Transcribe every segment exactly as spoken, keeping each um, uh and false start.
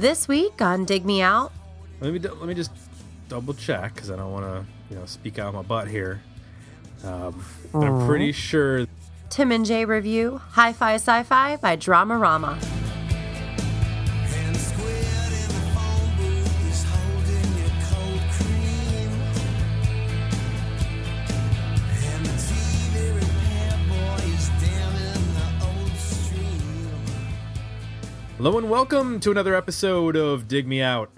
This week on Dig Me Out. Let me let me just double check because I don't want to you know speak out of my butt here. Um, but I'm pretty sure. Tim and Jay review Hi-Fi Sci-Fi by Dramarama. Hello and welcome to another episode of Dig Me Out.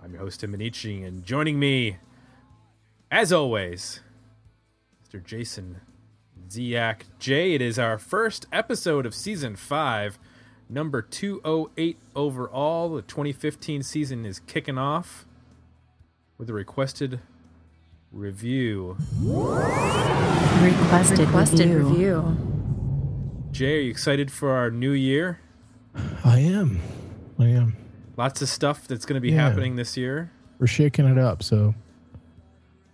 I'm your host, Tim Minichi, and joining me, as always, Mister Jason Ziak. Jay, it is our first episode of Season five, number two oh eight overall. The twenty fifteen season is kicking off with a requested review. Requested, requested review. review. Jay, are you excited for our new year? I am. I am. Lots of stuff that's going to be yeah. happening this year. We're shaking it up, so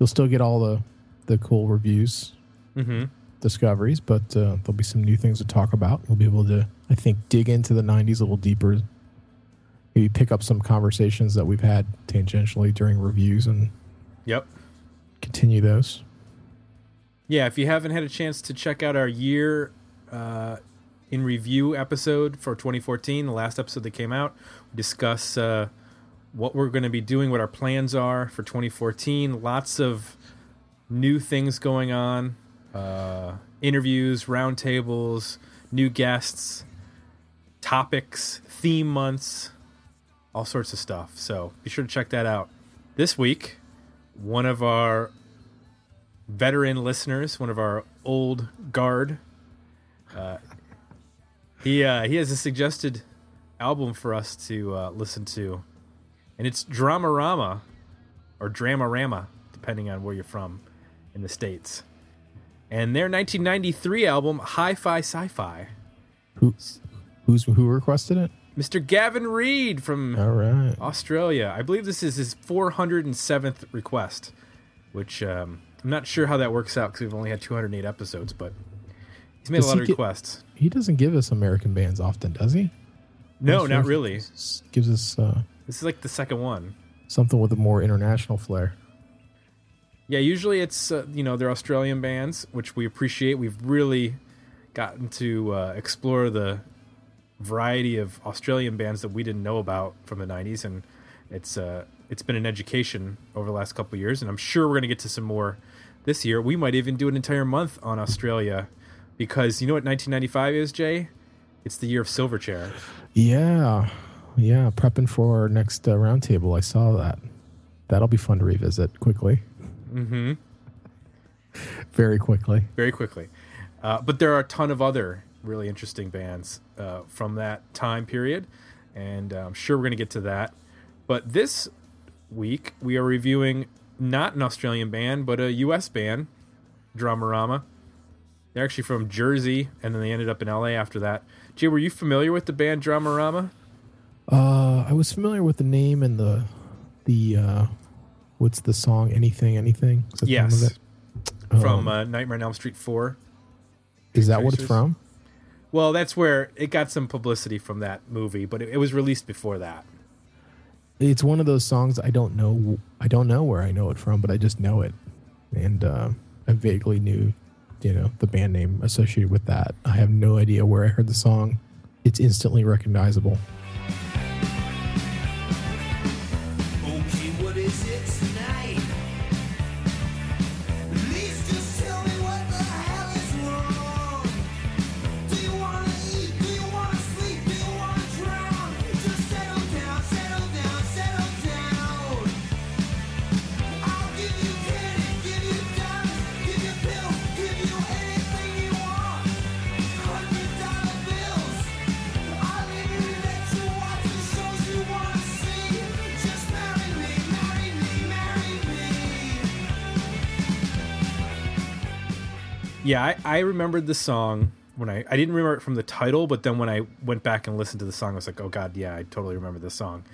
you'll still get all the, the cool reviews, mm-hmm. discoveries, but uh, there'll be some new things to talk about. We'll be able to, I think, dig into the nineties a little deeper, maybe pick up some conversations that we've had tangentially during reviews and yep, continue those. Yeah, if you haven't had a chance to check out our year uh in review episode for twenty fourteen, the last episode that came out, we discuss uh, what we're going to be doing, what our plans are for twenty fourteen. Lots of new things going on, uh, interviews, roundtables, new guests, topics, theme months, all sorts of stuff. So be sure to check that out. This week, one of our veteran listeners, one of our old guard, uh, He uh, he has a suggested album for us to uh, listen to, and it's Dramarama, or Dramarama, depending on where you're from in the States. And their nineteen ninety-three album, Hi-Fi Sci-Fi. Who, who's, who requested it? Mister Gavin Reed from All right. Australia. I believe this is his four hundred seventh request, which um, I'm not sure how that works out because we've only had two hundred eight episodes, but... He's made does a lot he of requests. Get, he doesn't give us American bands often, does he? No, not really. Gives us. Uh, this is like the second one. Something with a more international flair. Yeah, usually it's uh, you know they're Australian bands, which we appreciate. We've really gotten to uh, explore the variety of Australian bands that we didn't know about from the nineties, and it's uh, it's been an education over the last couple of years. And I'm sure we're going to get to some more this year. We might even do an entire month on Australia. Because you know what nineteen ninety-five is, Jay? It's the year of Silverchair. Yeah. Yeah. Prepping for our next uh, roundtable. I saw that. That'll be fun to revisit quickly. Mm-hmm. Very quickly. Very quickly. Uh, but there are a ton of other really interesting bands uh, from that time period. And I'm sure we're going to get to that. But this week, we are reviewing not an Australian band, but a U S band, Dramarama. They're actually from Jersey, and then they ended up in L A after that. Jay, were you familiar with the band Dramarama? Uh, I was familiar with the name and the the uh, what's the song? Anything, Anything? Is that yes, the name of it? From um, uh, Nightmare on Elm Street four. Is that Tracers. What it's from? Well, that's where it got some publicity from that movie, but it, it was released before that. It's one of those songs I don't know. I don't know where I know it from, but I just know it, and uh, I vaguely knew. You know, the band name associated with that. I have no idea where I heard the song. It's instantly recognizable. Okay, what is it tonight? Please just tell me what the hell is wrong. Do you want to eat? Do you want to sleep? Do you want to drown? Just settle down, settle down, settle down. I'll give you candy, give you diamonds, give you pills. Yeah, I, I remembered the song when I, I didn't remember it from the title, but then when I went back and listened to the song, I was like, oh, God, yeah, I totally remember this song.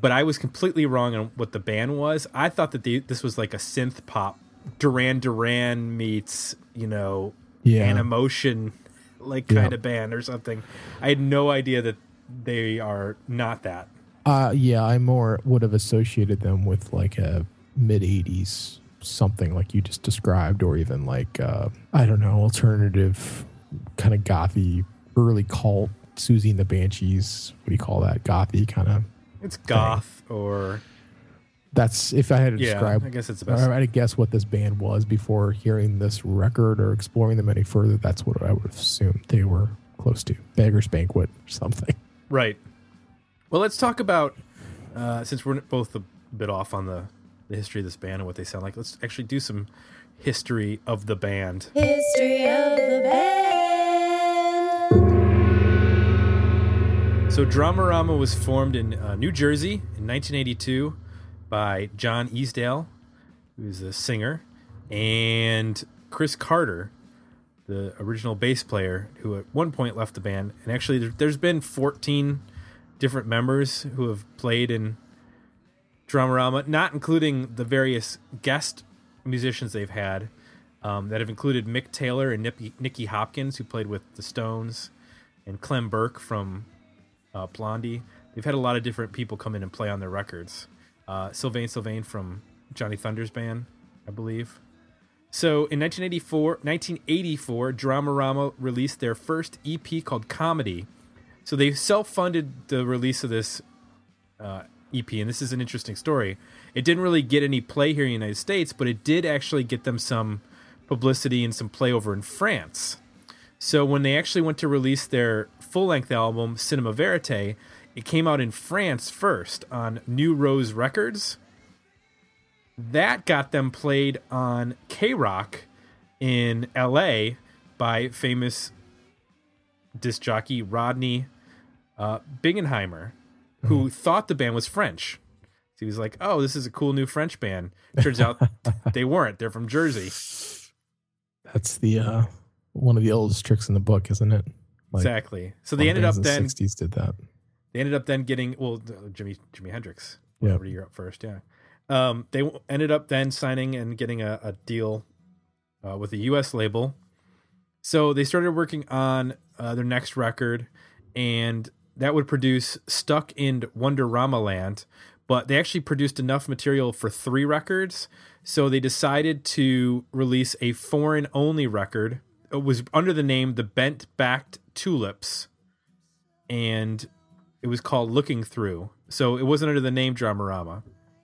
But I was completely wrong on what the band was. I thought that they, this was like a synth pop, Duran Duran meets, you know, yeah. Animotion, like kind yeah. of band or something. I had no idea that they are not that. Uh, yeah, I more would have associated them with like a mid eighties something like you just described, or even like, uh, I don't know, alternative kind of gothy, early cult, Susie and the Banshees. What do you call that? Gothy kind of. It's goth thing. Or... That's if I had to yeah, describe. I guess it's the best. I had to guess what this band was before hearing this record or exploring them any further. That's what I would have assumed they were close to. Beggar's Banquet or something. Right. Well, let's talk about uh, since we're both a bit off on the, the history of this band and what they sound like. Let's actually do some history of the band. History of the band. So, Dramarama was formed in uh, New Jersey in nineteen eighty-two. By John Easdale, who's a singer, and Chris Carter, the original bass player, who at one point left the band. And actually, there's been fourteen different members who have played in Dramarama, not including the various guest musicians they've had, um, that have included Mick Taylor and Nip- Nikki Hopkins, who played with the Stones, and Clem Burke from uh, Blondie. They've had a lot of different people come in and play on their records. Uh, Sylvain Sylvain from Johnny Thunder's band, I believe. So in nineteen eighty-four, nineteen eighty-four, Dramarama released their first E P called Comedy. So they self-funded the release of this uh, E P, and this is an interesting story. It didn't really get any play here in the United States, but it did actually get them some publicity and some play over in France. So when they actually went to release their full-length album, Cinema Verite, it came out in France first on New Rose Records. That got them played on K-Rock in L A by famous disc jockey Rodney uh, Bingenheimer, mm-hmm. who thought the band was French. So he was like, oh, this is a cool new French band. Turns out they weren't. They're from Jersey. That's the uh, one of the oldest tricks in the book, isn't it? Like, exactly. So they ended up then... The sixties did that. They ended up then getting, well, Jimi Jimi Hendrix, whatever yep. year up first, yeah. Um, they ended up then signing and getting a, a deal uh, with a U S label. So they started working on uh, their next record, and that would produce Stuck in Wonderamaland, but they actually produced enough material for three records, so they decided to release a foreign-only record. It was under the name The Bent Backed Tulips, and... It was called Looking Through, so it wasn't under the name Dramarama.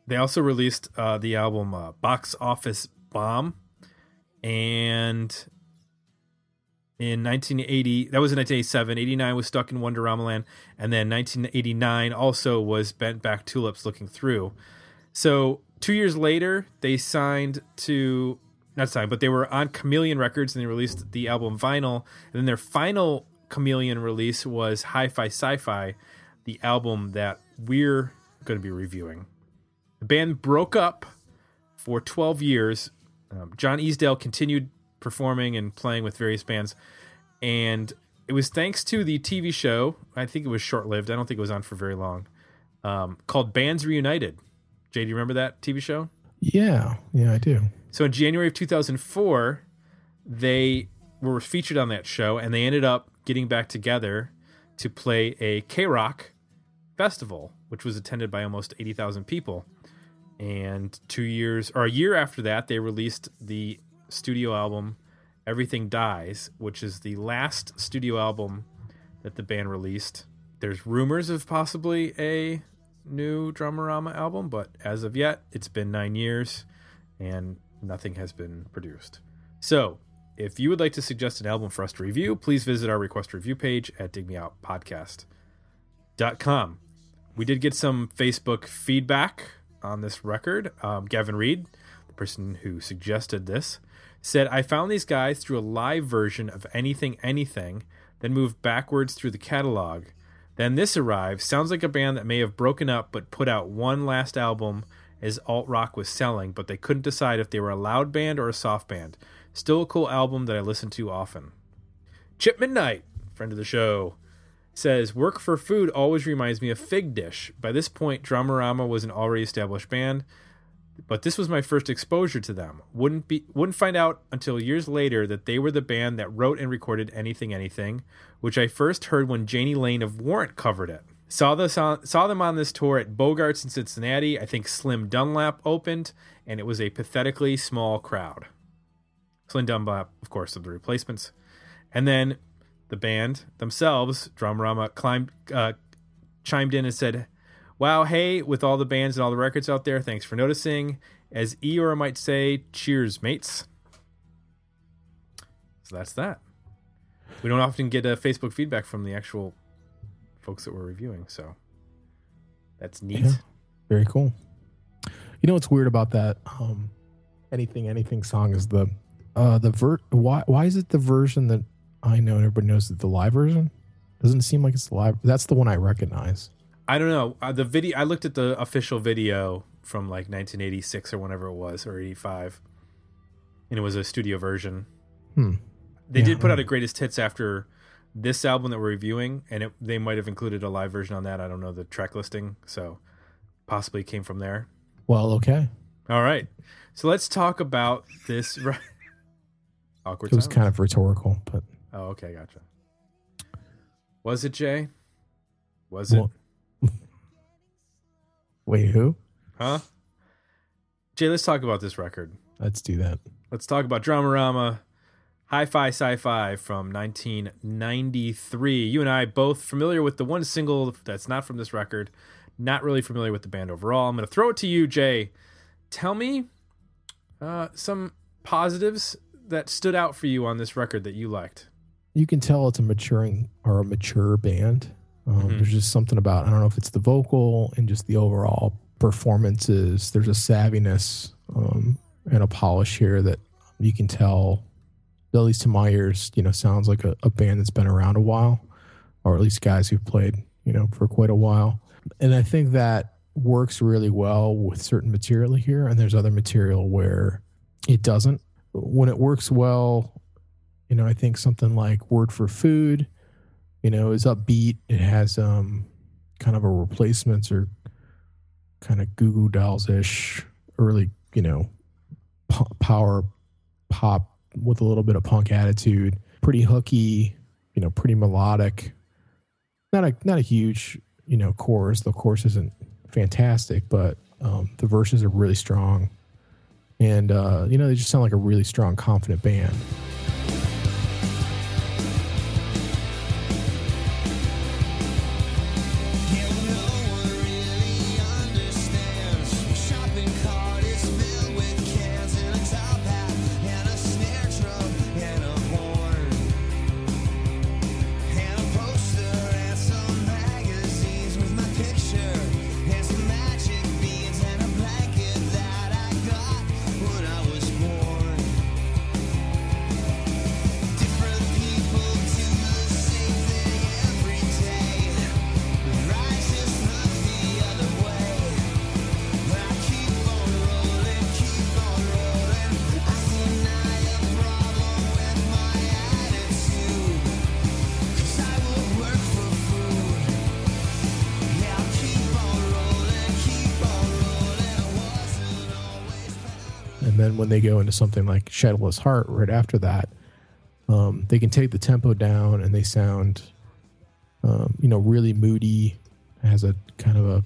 They also released uh, the album uh, Box Office Bomb, and in nineteen eighty, that was in nineteen eighty-seven, eighty-nine was Stuck in Wonderamaland, and then nineteen eighty-nine also was Bent Back Tulips Looking Through. So two years later, they signed to, not signed, but they were on Chameleon Records, and they released the album Vinyl, and then their final Chameleon release was Hi-Fi Sci-Fi, the album that we're going to be reviewing. The band broke up for twelve years. Um, John Easdale continued performing and playing with various bands. And it was thanks to the T V show, I think it was short-lived, I don't think it was on for very long, um, called Bands Reunited. Jay, do you remember that T V show? Yeah, yeah, I do. So in January of two thousand four, they were featured on that show, and they ended up getting back together to play a K-Rock festival, which was attended by almost eighty thousand people. And two years or a year after that, they released the studio album Everything Dies, which is the last studio album that the band released. There's rumors of possibly a new Dramarama album, but as of yet, it's been nine years and nothing has been produced. So, if you would like to suggest an album for us to review, please visit our request review page at dig me out podcast dot com. We did get some Facebook feedback on this record. Um, Gavin Reed, the person who suggested this, said, I found these guys through a live version of Anything, Anything, then moved backwards through the catalog. Then this arrived. Sounds like a band that may have broken up but put out one last album as alt-rock was selling, but they couldn't decide if they were a loud band or a soft band. Still a cool album that I listen to often. Chip Midnight, friend of the show, says, Work for Food always reminds me of Fig Dish. By this point, Dramarama was an already established band, but this was my first exposure to them. Wouldn't be, wouldn't find out until years later that they were the band that wrote and recorded Anything, Anything, which I first heard when Janie Lane of Warrant covered it. Saw this on, saw them on this tour at Bogart's in Cincinnati. I think Slim Dunlap opened, and it was a pathetically small crowd. Slim Dunlap, of course, of The Replacements. And then the band themselves, Dramarama, climbed, uh, chimed in and said, "Wow, hey, with all the bands and all the records out there, thanks for noticing. As Eeyore might say, cheers, mates." So that's that. We don't often get uh, Facebook feedback from the actual folks that we're reviewing, so that's neat. Yeah, very cool. You know what's weird about that um anything anything song is the uh the ver why why is it the version that I know and everybody knows, that the live version doesn't seem like it's live. That's the one I recognize. I don't know, uh, the video, I looked at the official video from like nineteen eighty-six or whenever it was, or eighty-five, and it was a studio version. hmm. They yeah, did put out a greatest hits after this album that we're reviewing, and it, they might have included a live version on that. I don't know the track listing, so possibly came from there. Well, okay. All right. So let's talk about this. Re- Awkward It was silence. Kind of rhetorical, but... Oh, okay. Gotcha. Was it, Jay? Was well... it? Wait, who? Huh? Jay, let's talk about this record. Let's do that. Let's talk about Dramarama. Hi-Fi Sci-Fi from nineteen ninety-three. You and I both familiar with the one single that's not from this record. Not really familiar with the band overall. I'm going to throw it to you, Jay. Tell me uh, some positives that stood out for you on this record that you liked. You can tell it's a maturing or a mature band. Um, mm-hmm. There's just something about, I don't know if it's the vocal and just the overall performances. There's a savviness um, and a polish here that you can tell, at least to my ears, you know, sounds like a, a band that's been around a while, or at least guys who've played, you know, for quite a while. And I think that works really well with certain material here, and there's other material where it doesn't. When it works well, you know, I think something like Work for Food, you know, is upbeat. It has um, kind of a Replacements or kind of Goo Goo Dolls-ish early, you know, p- power pop, with a little bit of punk attitude, pretty hooky, you know, pretty melodic, not a, not a huge, you know, chorus. The chorus isn't fantastic, but, um, the verses are really strong, and, uh, you know, they just sound like a really strong, confident band. When they go into something like Shadowless Heart right after that, um, they can take the tempo down, and they sound, um, you know, really moody. It has a kind of a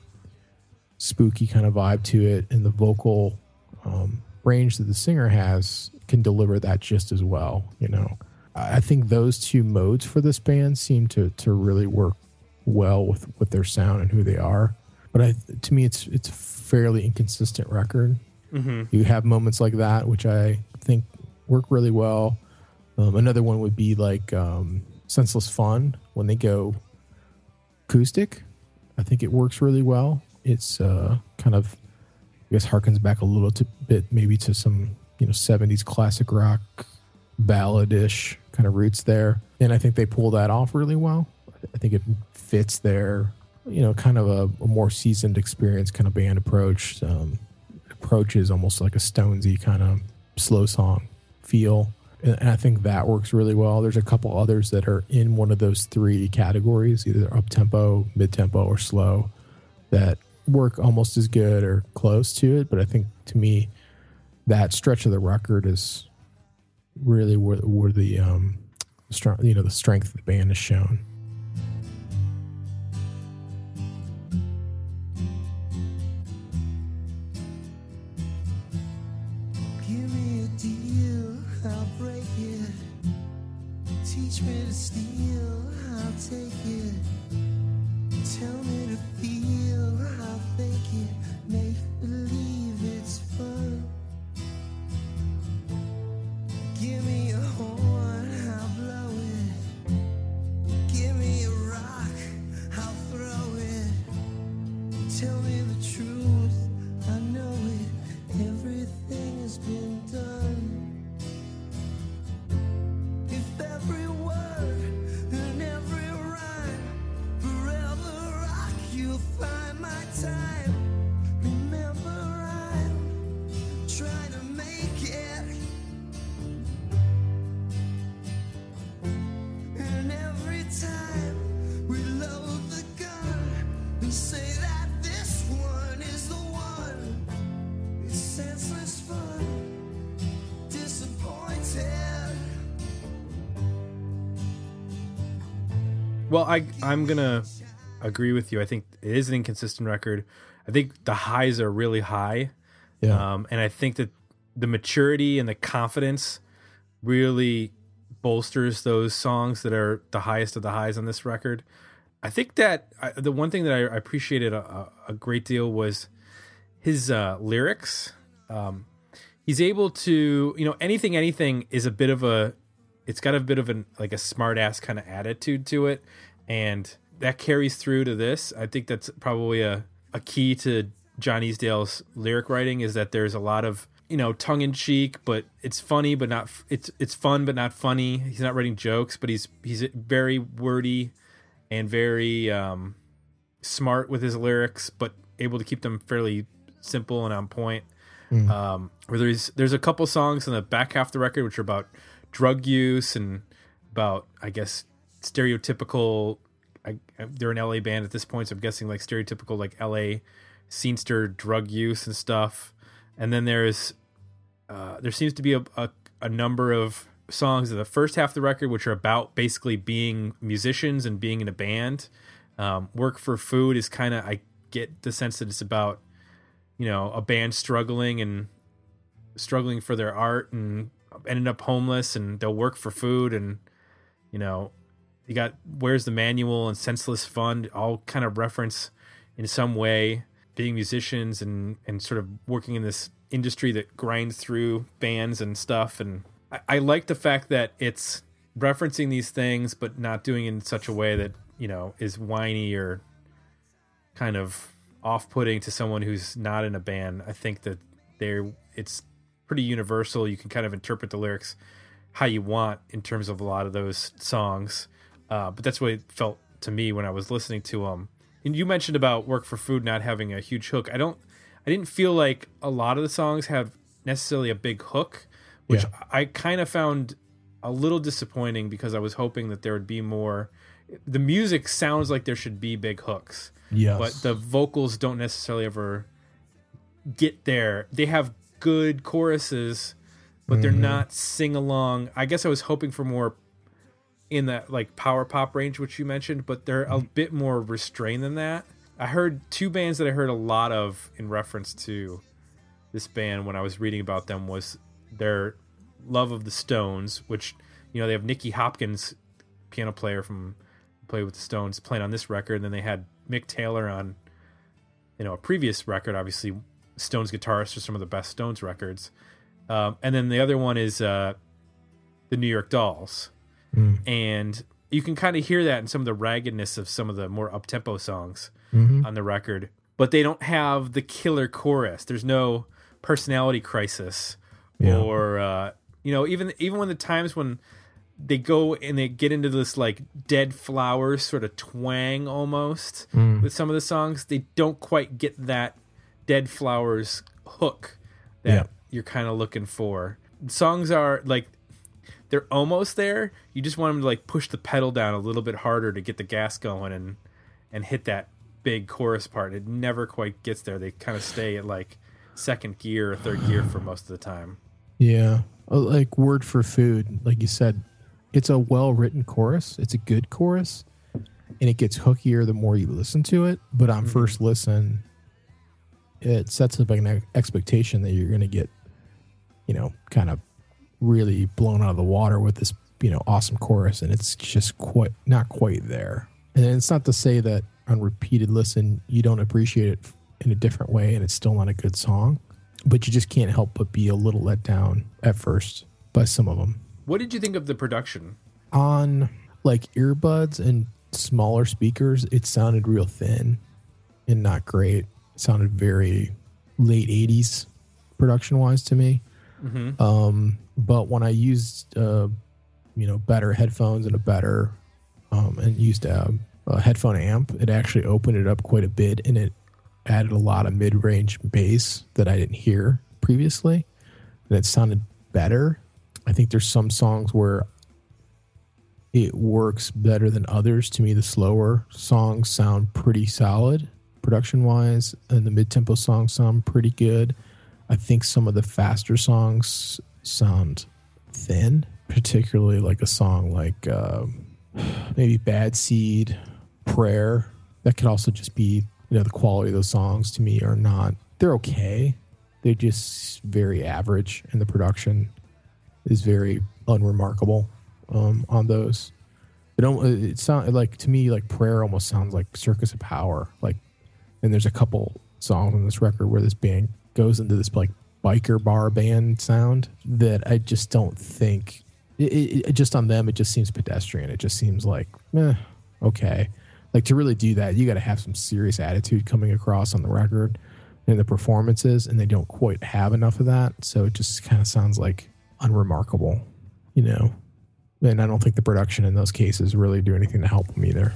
spooky kind of vibe to it, and the vocal um, range that the singer has can deliver that just as well. You know, I think those two modes for this band seem to to really work well with, with their sound and who they are. But I, to me, it's it's a fairly inconsistent record. Mm-hmm. You have moments like that, which I think work really well. Um, another one would be like um, Senseless Fun, when they go acoustic. I think it works really well. It's uh, kind of, I guess, harkens back a little to, bit maybe to some, you know, seventies classic rock ballad-ish kind of roots there. And I think they pull that off really well. I think it fits their, you know, kind of a, a more seasoned, experienced kind of band approach. Um approaches almost like a Stonesy kind of slow song feel, and I think that works really well. There's a couple others that are in one of those three categories, either up tempo, mid tempo, or slow, that work almost as good or close to it. But I think to me that stretch of the record is really where, where the um strong, you know, the strength of the band is shown. Give me a deal, I'll break it. Teach me to steal, I'll take it. Tell me to feel, I'll fake it. Make believe it's fun. Give me a horn, I'll blow it. Give me a rock, I'll throw it. Tell me the truth, I know it. Everything has been done. If every word and every rhyme forever rock, you'll find my time. Remember, I'm trying to make it. And every time we load the gun and say that this one is the one, it's senseless fun, disappointed. Well, I, I'm going to agree with you. I think it is an inconsistent record. I think the highs are really high. Yeah. Um, and I think that the maturity and the confidence really bolsters those songs that are the highest of the highs on this record. I think that I, the one thing that I appreciated a, a great deal was his uh, lyrics. Um, he's able to, you know, anything, anything is a bit of a, it's got a bit of an, like a smart ass kind of attitude to it. And that carries through to this. I think that's probably a, a key to John Easdale's lyric writing, is that there's a lot of, you know, tongue in cheek, but it's funny, but not, it's, it's fun, but not funny. He's not writing jokes, but he's, he's very wordy and very um, smart with his lyrics, but able to keep them fairly simple and on point. Mm. Um, where there's, there's a couple songs in the back half of the record, which are about drug use and about, I guess, stereotypical, I, they're an L A band at this point, so I'm guessing like stereotypical, like L A scenester drug use and stuff. And then there's, uh, there seems to be a, a, a number of songs in the first half of the record, which are about basically being musicians and being in a band. Um, Work for Food is kind of, I get the sense that it's about, you know, a band struggling and struggling for their art and ended up homeless, and they'll work for food. And, you know, you got Where's the Manual and Senseless Fun, all kind of reference in some way being musicians and, and sort of working in this industry that grinds through bands and stuff. And I, I like the fact that it's referencing these things, but not doing it in such a way that, you know, is whiny or kind of off-putting to someone who's not in a band. I think that they're, it's pretty universal. You can kind of interpret the lyrics how you want in terms of a lot of those songs. Uh, but that's what it felt to me when I was listening to them. And you mentioned about Work for Food not having a huge hook. I don't, I didn't feel like a lot of the songs have necessarily a big hook, which yeah. I kind of found a little disappointing because I was hoping that there would be more. The music sounds like there should be big hooks, yes. But the vocals don't necessarily ever get there. They have good choruses, but they're mm. not sing along. I guess I was hoping for more in that like power pop range, which you mentioned, but they're a bit more restrained than that. I heard two bands that I heard a lot of in reference to this band when I was reading about them was their love of the Stones, which, you know, they have Nikki Hopkins, piano player from Play with the Stones, playing on this record. And then they had Mick Taylor on, you know, a previous record, obviously Stones guitarists are some of the best Stones records. Um, and then the other one is uh, the New York Dolls. Mm. And you can kind of hear that in some of the raggedness of some of the more up-tempo songs mm-hmm. on the record. But they don't have the killer chorus. There's no personality crisis. Yeah. Or, uh, you know, even even when the times when they go and they get into this, like, Dead Flowers sort of twang almost mm. with some of the songs, they don't quite get that Dead Flowers hook that yeah. you're kind of looking for. Songs are, like... they're almost there. You just want them to like push the pedal down a little bit harder to get the gas going and, and hit that big chorus part. It never quite gets there. They kind of stay at like second gear or third gear for most of the time. Yeah. Like Word for Food. Like you said, it's a well-written chorus. It's a good chorus and it gets hookier the more you listen to it. But on mm-hmm. first listen, it sets up an expectation that you're going to get you know, kind of really blown out of the water with this, you know, awesome chorus, and it's just quite not quite there. And it's not to say that on repeated listen you don't appreciate it in a different way and it's still not a good song, but you just can't help but be a little let down at first by some of them. What did you think of the production? On like earbuds and smaller speakers, it sounded real thin and not great. It sounded very late eighties production wise to me. Mm-hmm. Um, but when I used, uh, you know, better headphones and a better, um, and used a, a headphone amp, it actually opened it up quite a bit, and it added a lot of mid-range bass that I didn't hear previously. And it sounded better. I think there's some songs where it works better than others. To me, the slower songs sound pretty solid production-wise, and the mid-tempo songs sound pretty good. I think some of the faster songs sound thin, particularly like a song like uh, maybe Bad Seed, Prayer. That could also just be, you know, the quality of those songs to me are not, they're okay. They're just very average, and the production is very unremarkable um, on those. It, it sound, like to me, like Prayer almost sounds like Circus of Power. Like, and there's a couple songs on this record where this band goes into this like biker bar band sound that I just don't think it, it, it just on them. It just seems pedestrian. It just seems like, eh, okay. Like, to really do that, you got to have some serious attitude coming across on the record and the performances, and they don't quite have enough of that. So it just kind of sounds like unremarkable, you know, and I don't think the production in those cases really do anything to help them either.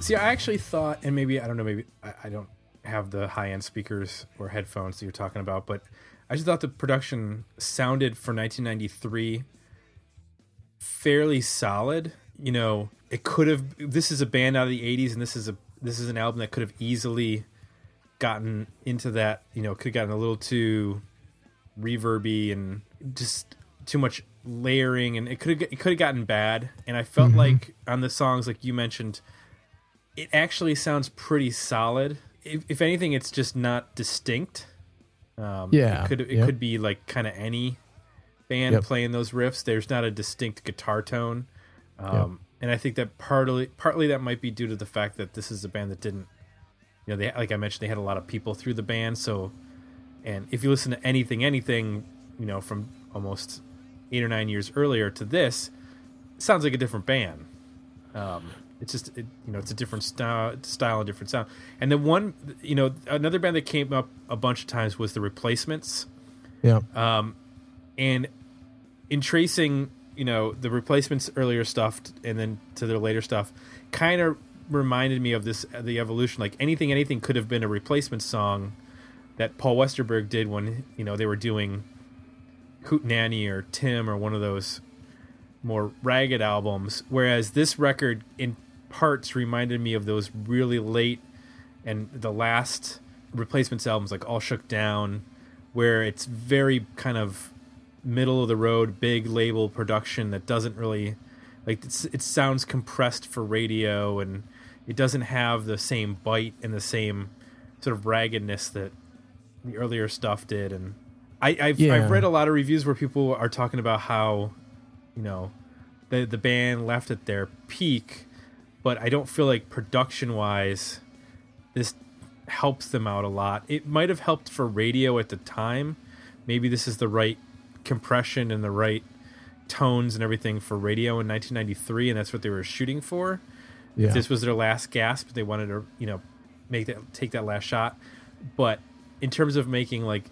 See, I actually thought, and maybe, I don't know, maybe I, I don't have the high-end speakers or headphones that you're talking about, but I just thought the production sounded, for nineteen ninety-three, fairly solid. You know, it could have, this is a band out of the eighties, and this is a this is an album that could have easily gotten into that, you know, could have gotten a little too reverby and just too much layering, and it could have, it could have gotten bad. And I felt mm-hmm. like on the songs, like you mentioned, it actually sounds pretty solid. If, if anything, it's just not distinct. Um, yeah, it could it yep. could be like kind of any band yep. playing those riffs. There's not a distinct guitar tone, um, yep. and I think that partly partly that might be due to the fact that this is a band that didn't, you know, they, like I mentioned, they had a lot of people through the band. So, and if you listen to Anything, Anything, you know, from almost eight or nine years earlier to this, it sounds like a different band. Um, It's just, it, you know, it's a different style, style and different sound. And then one, you know, another band that came up a bunch of times was The Replacements. Yeah. Um, and in tracing, you know, The Replacements' earlier stuff and then to their later stuff, kind of reminded me of this, the evolution. Like Anything, Anything could have been a Replacement song that Paul Westerberg did when, you know, they were doing Hootenanny or Tim or one of those more ragged albums. Whereas this record, in parts, reminded me of those really late and the last Replacements albums, like All Shook Down, where it's very kind of middle of the road, big label production that doesn't really, like, it's, it sounds compressed for radio, and it doesn't have the same bite and the same sort of raggedness that the earlier stuff did. And I, I've, yeah. I've read a lot of reviews where people are talking about how, you know, the the band left at their peak. But I don't feel like production-wise this helps them out a lot. It might have helped for radio at the time. Maybe this is the right compression and the right tones and everything for radio in nineteen ninety-three, and that's what they were shooting for. Yeah. If this was their last gasp, they wanted to, you know, make that take that last shot. But in terms of making like,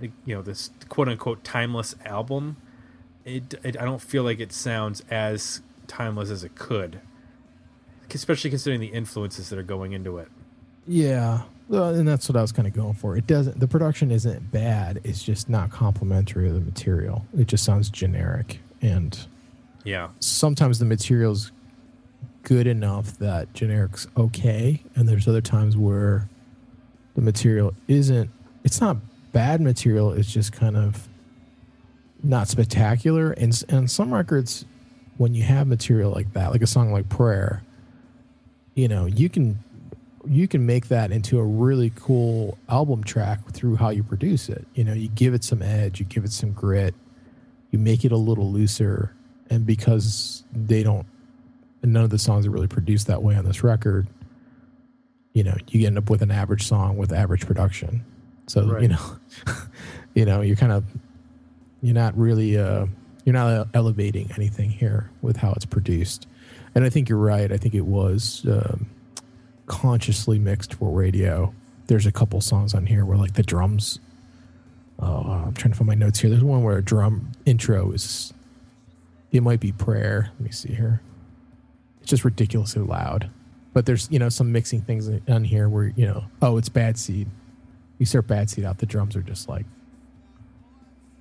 the, you know, this quote unquote timeless album, it, it I don't feel like it sounds as timeless as it could, especially considering the influences that are going into it. Yeah, well, and that's what I was kind of going for. It doesn't. The production isn't bad. It's just not complimentary of the material. It just sounds generic. And yeah, sometimes the material's good enough that generic's okay, and there's other times where the material isn't. It's not bad material. It's just kind of not spectacular. And and some records, when you have material like that, like a song like Prayer, you know, you can. you can make that into a really cool album track through how you produce it. You know, you give it some edge, you give it some grit, you make it a little looser. And because they don't, none of the songs are really produced that way on this record, you know, you end up with an average song with average production. So, right. you know, you know, you're kind of, you're not really, uh, you're not elevating anything here with how it's produced. And I think you're right. I think it was, um, consciously mixed for radio. There's a couple songs on here where like the drums oh I'm trying to find my notes here. There's one where a drum intro is, it might be Prayer, let me see here, it's just ridiculously loud. But there's, you know, some mixing things on here where, you know, oh it's Bad Seed, you start Bad Seed out, the drums are just like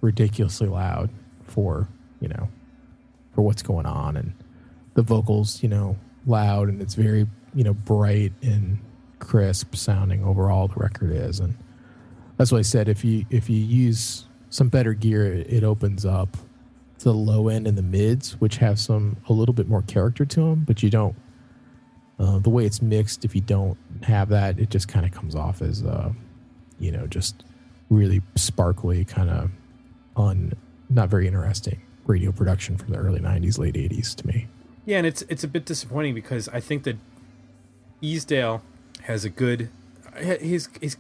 ridiculously loud for, you know, for what's going on, and the vocals, you know, loud, and it's very, you know, bright and crisp sounding overall the record is. And that's what I said, if you if you use some better gear, it, it opens up to the low end and the mids, which have some a little bit more character to them. But you don't, uh, the way it's mixed, if you don't have that, it just kind of comes off as uh you know, just really sparkly, kind of un not very interesting radio production from the early nineties, late eighties to me. Yeah, and it's it's a bit disappointing because I think that Easdale has a good, he's he's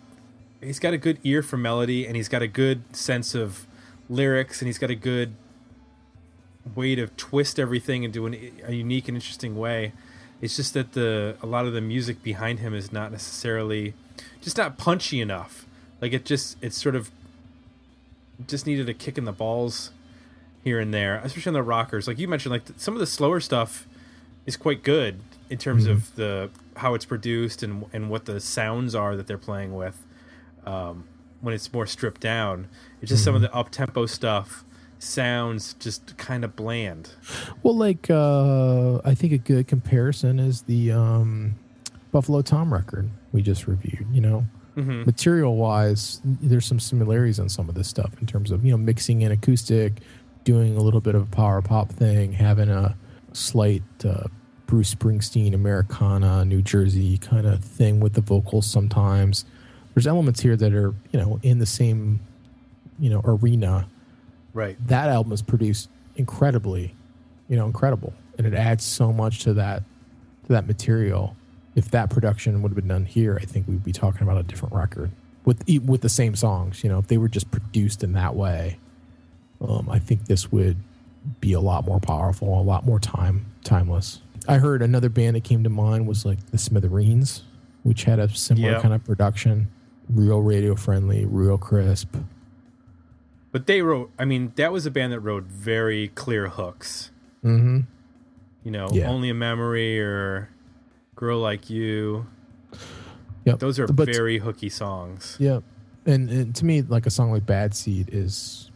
he's got a good ear for melody, and he's got a good sense of lyrics, and he's got a good way to twist everything into an, a unique and interesting way. It's just that the a lot of the music behind him is not necessarily, just not punchy enough. Like it just it's sort of just needed a kick in the balls here and there, especially on the rockers. Like you mentioned, like some of the slower stuff is quite good in terms mm-hmm. of the how it's produced and and what the sounds are that they're playing with, um, when it's more stripped down. It's just mm-hmm. some of the up-tempo stuff sounds just kind of bland. Well, like uh, I think a good comparison is the um, Buffalo Tom record we just reviewed. You know, mm-hmm. material-wise, there's some similarities on some of this stuff in terms of, you know, mixing in acoustic, doing a little bit of a power pop thing, having a slight uh, Bruce Springsteen, Americana, New Jersey kind of thing with the vocals sometimes. There's elements here that are, you know, in the same, you know, arena. Right. That album is produced incredibly, you know, incredible. And it adds so much to that, to that material. If that production would have been done here, I think we'd be talking about a different record with, with the same songs, you know, if they were just produced in that way. Um, I think this would be a lot more powerful, a lot more time, timeless. I heard another band that came to mind was like the Smithereens, which had a similar yep. kind of production, real radio friendly, real crisp. But they wrote, I mean, that was a band that wrote very clear hooks. Mm-hmm. You know, yeah. Only a Memory or Girl Like You. Yep. Those are but, very hooky songs. Yeah. And, and to me, like a song like Bad Seed is,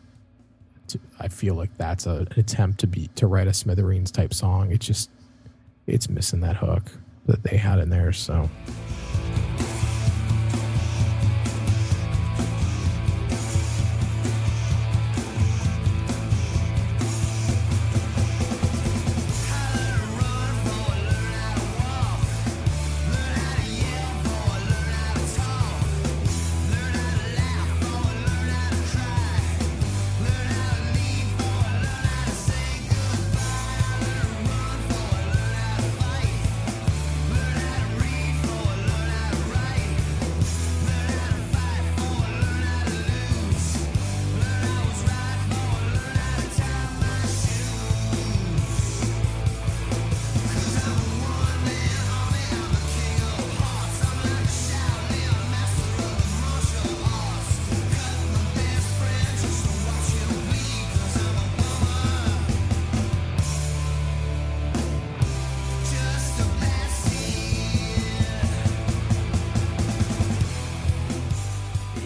I feel like that's a, an attempt to be to write a Smithereens type song. It's just, it's missing that hook that they had in there. So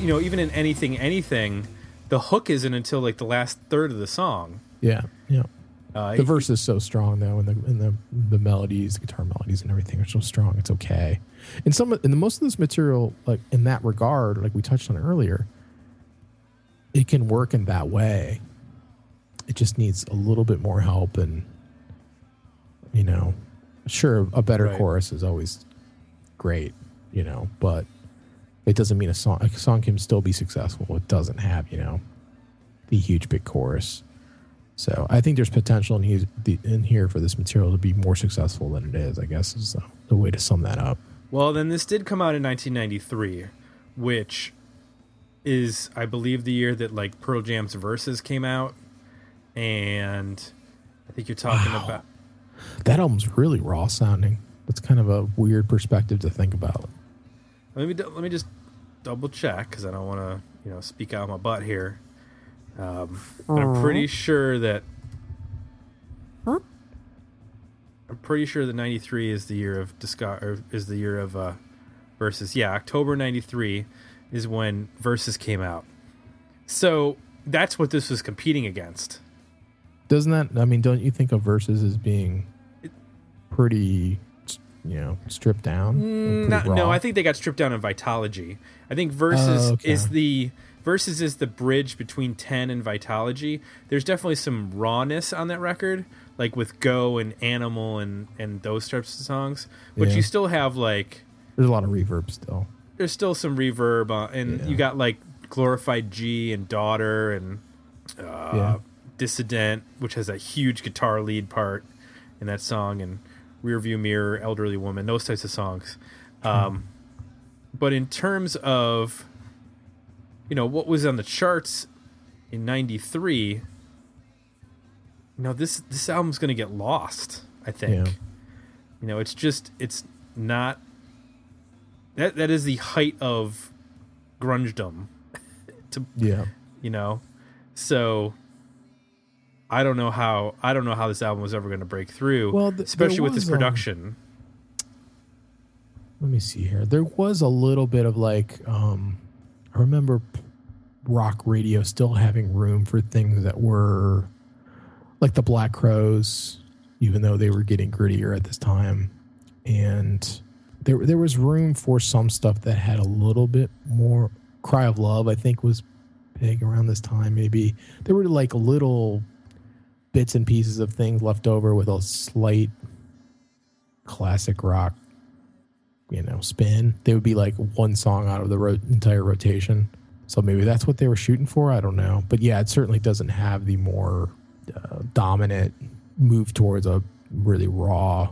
you know, even in Anything, Anything, the hook isn't until like the last third of the song. Yeah, yeah. Uh, the verse is so strong though, and the and the the melodies, the guitar melodies, and everything are so strong. It's okay. And some, and the most of this material, like in that regard, like we touched on earlier, it can work in that way. It just needs a little bit more help, and you know, sure, a better right. chorus is always great, you know, but it doesn't mean a song a song can still be successful. It doesn't have, you know, the huge big chorus. So I think there's potential in here, in here for this material to be more successful than it is, I guess, is the, the way to sum that up. Well, then this did come out in nineteen ninety-three, which is, I believe, the year that like Pearl Jam's Verses came out. And I think you're talking wow. about... That album's really raw sounding. That's kind of a weird perspective to think about. Let me, let me just double check, because I don't want to, you know, speak out of my butt here. Um, but I'm pretty sure that I'm pretty sure that ninety-three is the year of disco- or is the year of uh, Versus. Yeah, October ninety-three is when Versus came out. So that's what this was competing against. Doesn't that? I mean, don't you think of Versus as being pretty, you know, stripped down? Not, no, I think they got stripped down in Vitology. I think Versus oh, okay. is the. Versus is the bridge between ten and Vitology. There's definitely some rawness on that record, like with Go and Animal and, and those types of songs. But yeah. you still have like... There's a lot of reverb still. There's still some reverb. Uh, and yeah. you got like Glorified G and Daughter and uh, yeah. Dissident, which has a huge guitar lead part in that song. And Rearview Mirror, Elderly Woman, those types of songs. Um, hmm. But in terms of... You know, what was on the charts in ninety-three, you know, this this album's going to get lost, I think. Yeah. You know, it's just, it's not, that that is the height of grungedom. to, yeah. You know, so I don't know how, I don't know how this album was ever going to break through, well, th- especially was, with this production. Um, let me see here. There was a little bit of like, um, I remember rock radio still having room for things that were like the Black Crowes, even though they were getting grittier at this time. And there there was room for some stuff that had a little bit more. Cry of Love, I think, was big around this time. Maybe there were like little bits and pieces of things left over with a slight classic rock, you know, spin. They would be like one song out of the ro- entire rotation. So maybe that's what they were shooting for. I don't know. But yeah, it certainly doesn't have the more uh, dominant move towards a really raw,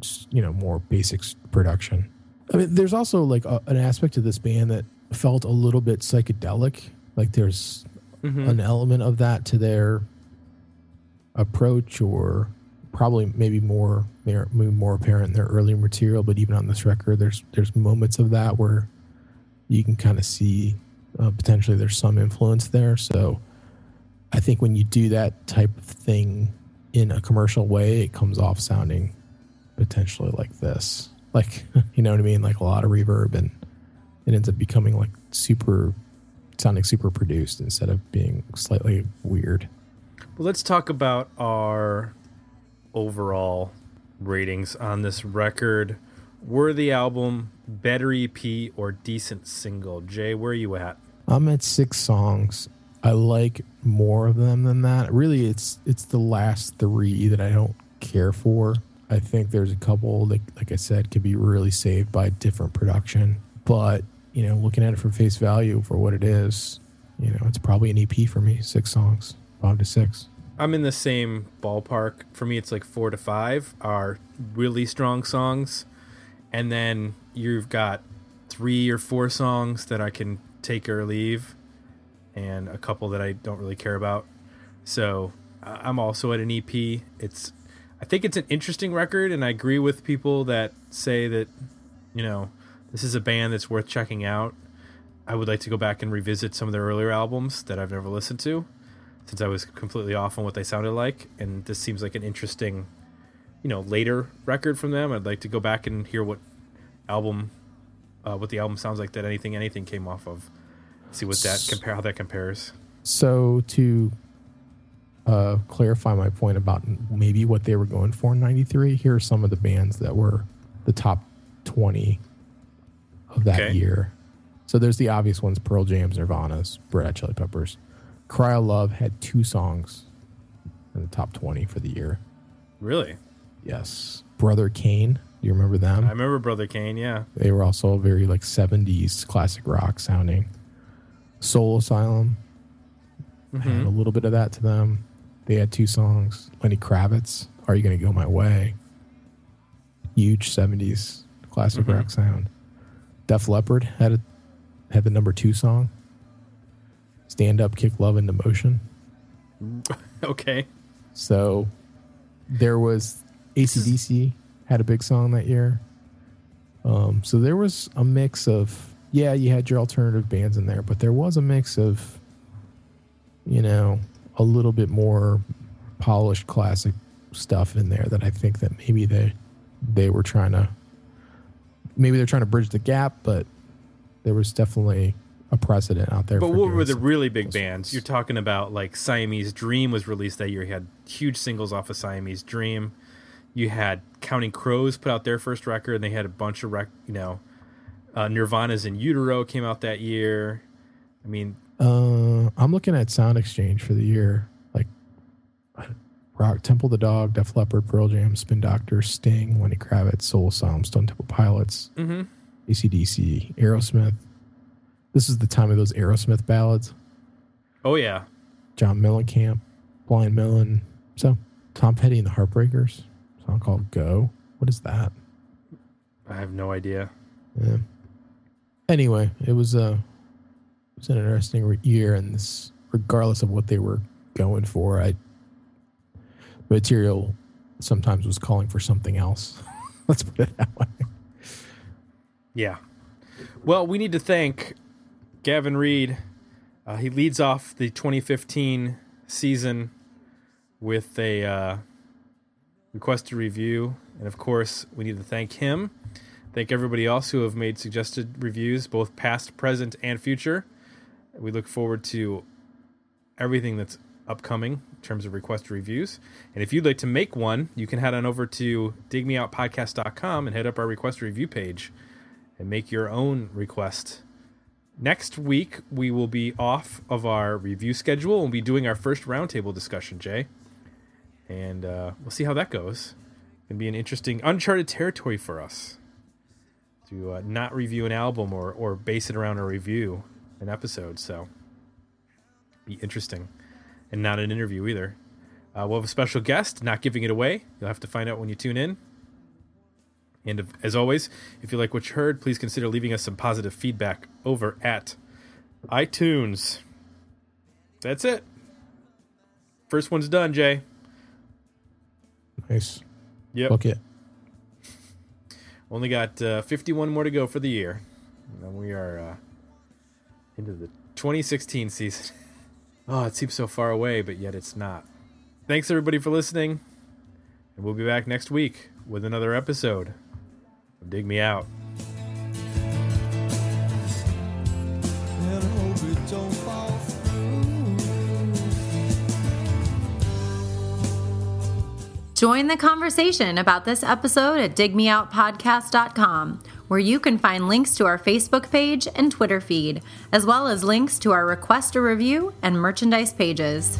just, you know, more basic production. I mean, there's also like a, an aspect to this band that felt a little bit psychedelic. Like there's mm-hmm. an element of that to their approach, or probably maybe more maybe more apparent in their earlier material, but even on this record, there's there's moments of that where you can kind of see uh, potentially there's some influence there. So I think when you do that type of thing in a commercial way, it comes off sounding potentially like this. Like, you know what I mean? Like a lot of reverb, and it ends up becoming like super, sounding super produced instead of being slightly weird. Well, let's talk about our... overall ratings on this record. Were the album better E P or decent single? Jay, where are you at? I'm at six songs. I like more of them than that. Really, it's it's the last three that I don't care for. I think there's a couple that, like I said, could be really saved by different production. But, you know, looking at it for face value for what it is, you know, it's probably an E P for me. Six songs, five to six. I'm in the same ballpark. For me, it's like four to five are really strong songs. And then you've got three or four songs that I can take or leave, and a couple that I don't really care about. So I'm also at an E P. It's, I think it's an interesting record, and I agree with people that say that, you know, this is a band that's worth checking out. I would like to go back and revisit some of their earlier albums that I've never listened to, since I was completely off on what they sounded like. And this seems like an interesting, you know, later record from them. I'd like to go back and hear what album uh, what the album sounds like that Anything, Anything came off of. See what that compare how that compares. So to uh, clarify my point about maybe what they were going for in ninety-three, here are some of the bands that were the top twenty of that okay. year. So there's the obvious ones: Pearl Jam's, Nirvana's, Red Hot Chili Peppers. Cry of Love had two songs in the top twenty for the year. Really? Yes. Brother Kane. Do you remember them? I remember Brother Kane, yeah. They were also very like seventies classic rock sounding. Soul Asylum. Mm-hmm. And a little bit of that to them. They had two songs. Lenny Kravitz, Are You Gonna Go My Way? Huge seventies classic mm-hmm. rock sound. Def Leppard had a, had the number two song. Stand Up, Kick Love Into Motion. Okay. So there was A C D C had a big song that year. Um, so there was a mix of, yeah, you had your alternative bands in there, but there was a mix of, you know, a little bit more polished classic stuff in there that I think that maybe they they were trying to, maybe they're trying to bridge the gap, but there was definitely a precedent out there. But what were the really big bands? You're talking about like Siamese Dream was released that year. You had huge singles off of Siamese Dream. You had Counting Crows put out their first record, and they had a bunch of rec- you know, uh, Nirvana's In Utero came out that year. I mean, uh, I'm looking at Sound Exchange for the year, like Rock Temple the Dog, Def Leppard, Pearl Jam, Spin Doctor, Sting, Lenny Kravitz, Soul Asylum, Stone Temple Pilots, mm-hmm. A C D C, Aerosmith. This is the time of those Aerosmith ballads. Oh, yeah. John Mellencamp, Blind Melon. So, Tom Petty and the Heartbreakers. A song called Go. What is that? I have no idea. Yeah. Anyway, it was, uh, it was an interesting re- year, and this, regardless of what they were going for, I material sometimes was calling for something else. Let's put it that way. Yeah. Well, we need to thank Gavin Reed. Uh, he leads off the twenty fifteen season with a uh, request to review. And, of course, we need to thank him. Thank everybody else who have made suggested reviews, both past, present, and future. We look forward to everything that's upcoming in terms of request reviews. And if you'd like to make one, you can head on over to dig me out podcast dot com and head up our request review page and make your own request. Next week, we will be off of our review schedule. We'll be doing our first roundtable discussion, Jay. And uh, we'll see how that goes. It'll be an interesting, uncharted territory for us to uh, not review an album or, or base it around a review, an episode. So be interesting. And not an interview either. Uh, we'll have a special guest, not giving it away. You'll have to find out when you tune in. And as always, if you like what you heard, please consider leaving us some positive feedback over at iTunes. That's it. First one's done, Jay. Nice. Yep. Okay. Only got uh, fifty-one more to go for the year. And then we are uh, into the twenty sixteen season. Oh, it seems so far away, but yet it's not. Thanks, everybody, for listening. And we'll be back next week with another episode. Dig me out. And hope it don't fall through. Join the conversation about this episode at dig me out podcast dot com, where you can find links to our Facebook page and Twitter feed, as well as links to our request a review and merchandise pages.